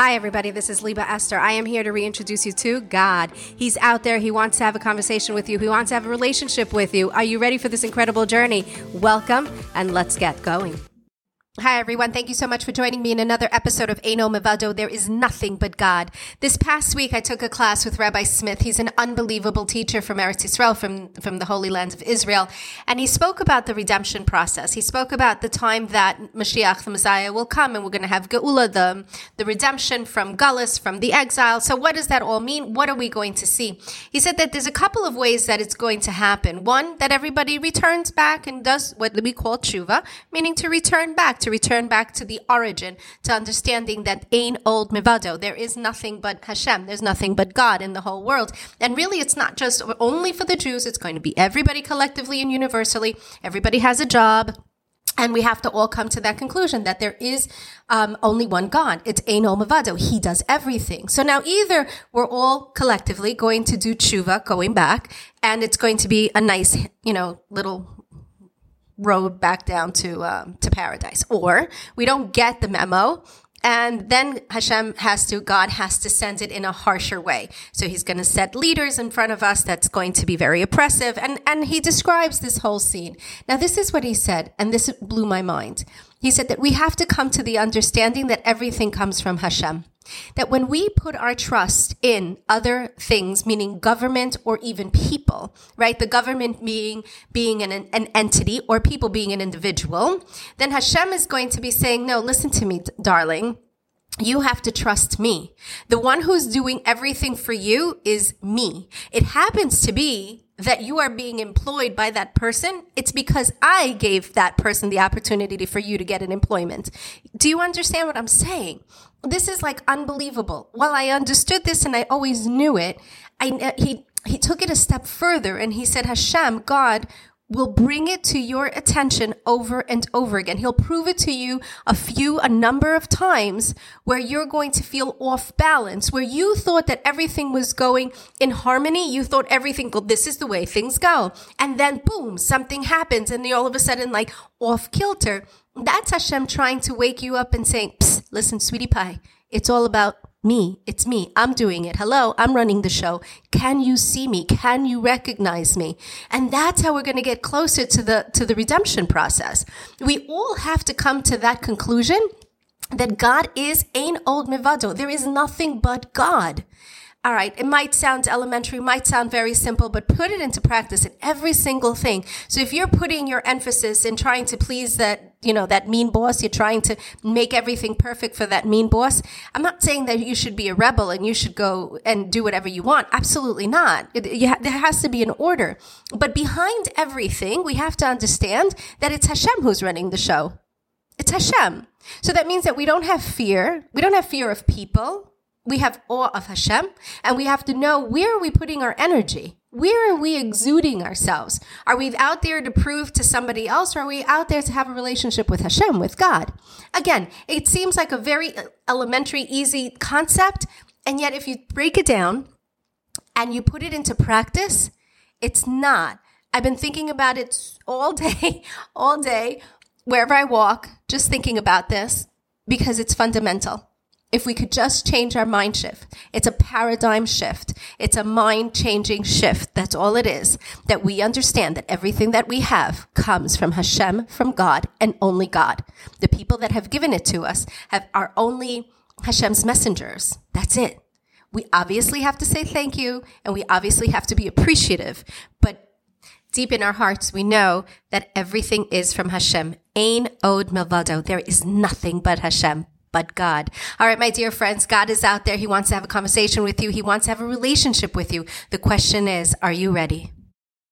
Hi, everybody. This is Liba Esther. I am here to reintroduce you to God. He's out there. He wants to have a conversation with you. He wants to have a relationship with you. Are you ready for this incredible journey? Welcome, and let's get going. Hi, everyone. Thank you so much for joining me in another episode of Eino Mevado. There is nothing but God. This past week, I took a class with Rabbi Smith. He's an unbelievable teacher from Eretz Yisrael, from the Holy Land of Israel. And he spoke about the redemption process. He spoke about the time that Mashiach, the Messiah, will come, and we're going to have Geula, the redemption from Gullus, from the exile. So what does that all mean? What are we going to see? He said that there's a couple of ways that it's going to happen. One, that everybody returns back and does what we call tshuva, meaning to return back, to the origin, to understanding that ein od milvado, there is nothing but Hashem, there's nothing but God in the whole world. And really, it's not just only for the Jews, it's going to be everybody collectively and universally. Everybody has a job. And we have to all come to that conclusion that there is only one God. It's Eino Mevado. He does everything. So now either we're all collectively going to do tshuva, going back, and it's going to be a nice, little road back down to paradise, or we don't get the memo, and then God has to send it in a harsher way. So he's going to set leaders in front of us that's going to be very oppressive, and he describes this whole scene. Now, this is what he said, and this blew my mind. He said that we have to come to the understanding that everything comes from Hashem. That when we put our trust in other things, meaning government or even people, right? The government being an entity, or people being an individual, then Hashem is going to be saying, no, listen to me, darling. You have to trust me. The one who's doing everything for you is me. It happens to be that you are being employed by that person. It's because I gave that person the opportunity for you to get an employment. Do you understand what I'm saying? This is like unbelievable. Well, I understood this and I always knew it. He took it a step further and he said, Hashem, God, will bring it to your attention over and over again. He'll prove it to you a number of times where you're going to feel off balance, where you thought that everything was going in harmony. You thought this is the way things go. And then boom, something happens and you're all of a sudden like off kilter. That's Hashem trying to wake you up and saying, psst, listen, sweetie pie, it's all about me. It's me. I'm doing it. Hello, I'm running the show. Can you see me? Can you recognize me? And that's how we're going to get closer to the redemption process. We all have to come to that conclusion that God is ein od milvado. There is nothing but God. All right, it might sound elementary, might sound very simple, but put it into practice in every single thing. So if you're putting your emphasis in trying to please that mean boss, you're trying to make everything perfect for that mean boss, I'm not saying that you should be a rebel and you should go and do whatever you want. Absolutely not. There has to be an order. But behind everything, we have to understand that it's Hashem who's running the show. It's Hashem. So that means that we don't have fear. We don't have fear of people. We have awe of Hashem, and we have to know, where are we putting our energy? Where are we exuding ourselves? Are we out there to prove to somebody else, or are we out there to have a relationship with Hashem, with God? Again, it seems like a very elementary, easy concept, and yet if you break it down and you put it into practice, it's not. I've been thinking about it all day, wherever I walk, just thinking about this, because it's fundamental. If we could just change our mind shift, it's a paradigm shift. It's a mind-changing shift. That's all it is, that we understand that everything that we have comes from Hashem, from God, and only God. The people that have given it to us are only Hashem's messengers. That's it. We obviously have to say thank you, and we obviously have to be appreciative. But deep in our hearts, we know that everything is from Hashem. Ein od milvado. There is nothing but Hashem. But God. All right, my dear friends, God is out there. He wants to have a conversation with you. He wants to have a relationship with you. The question is, are you ready?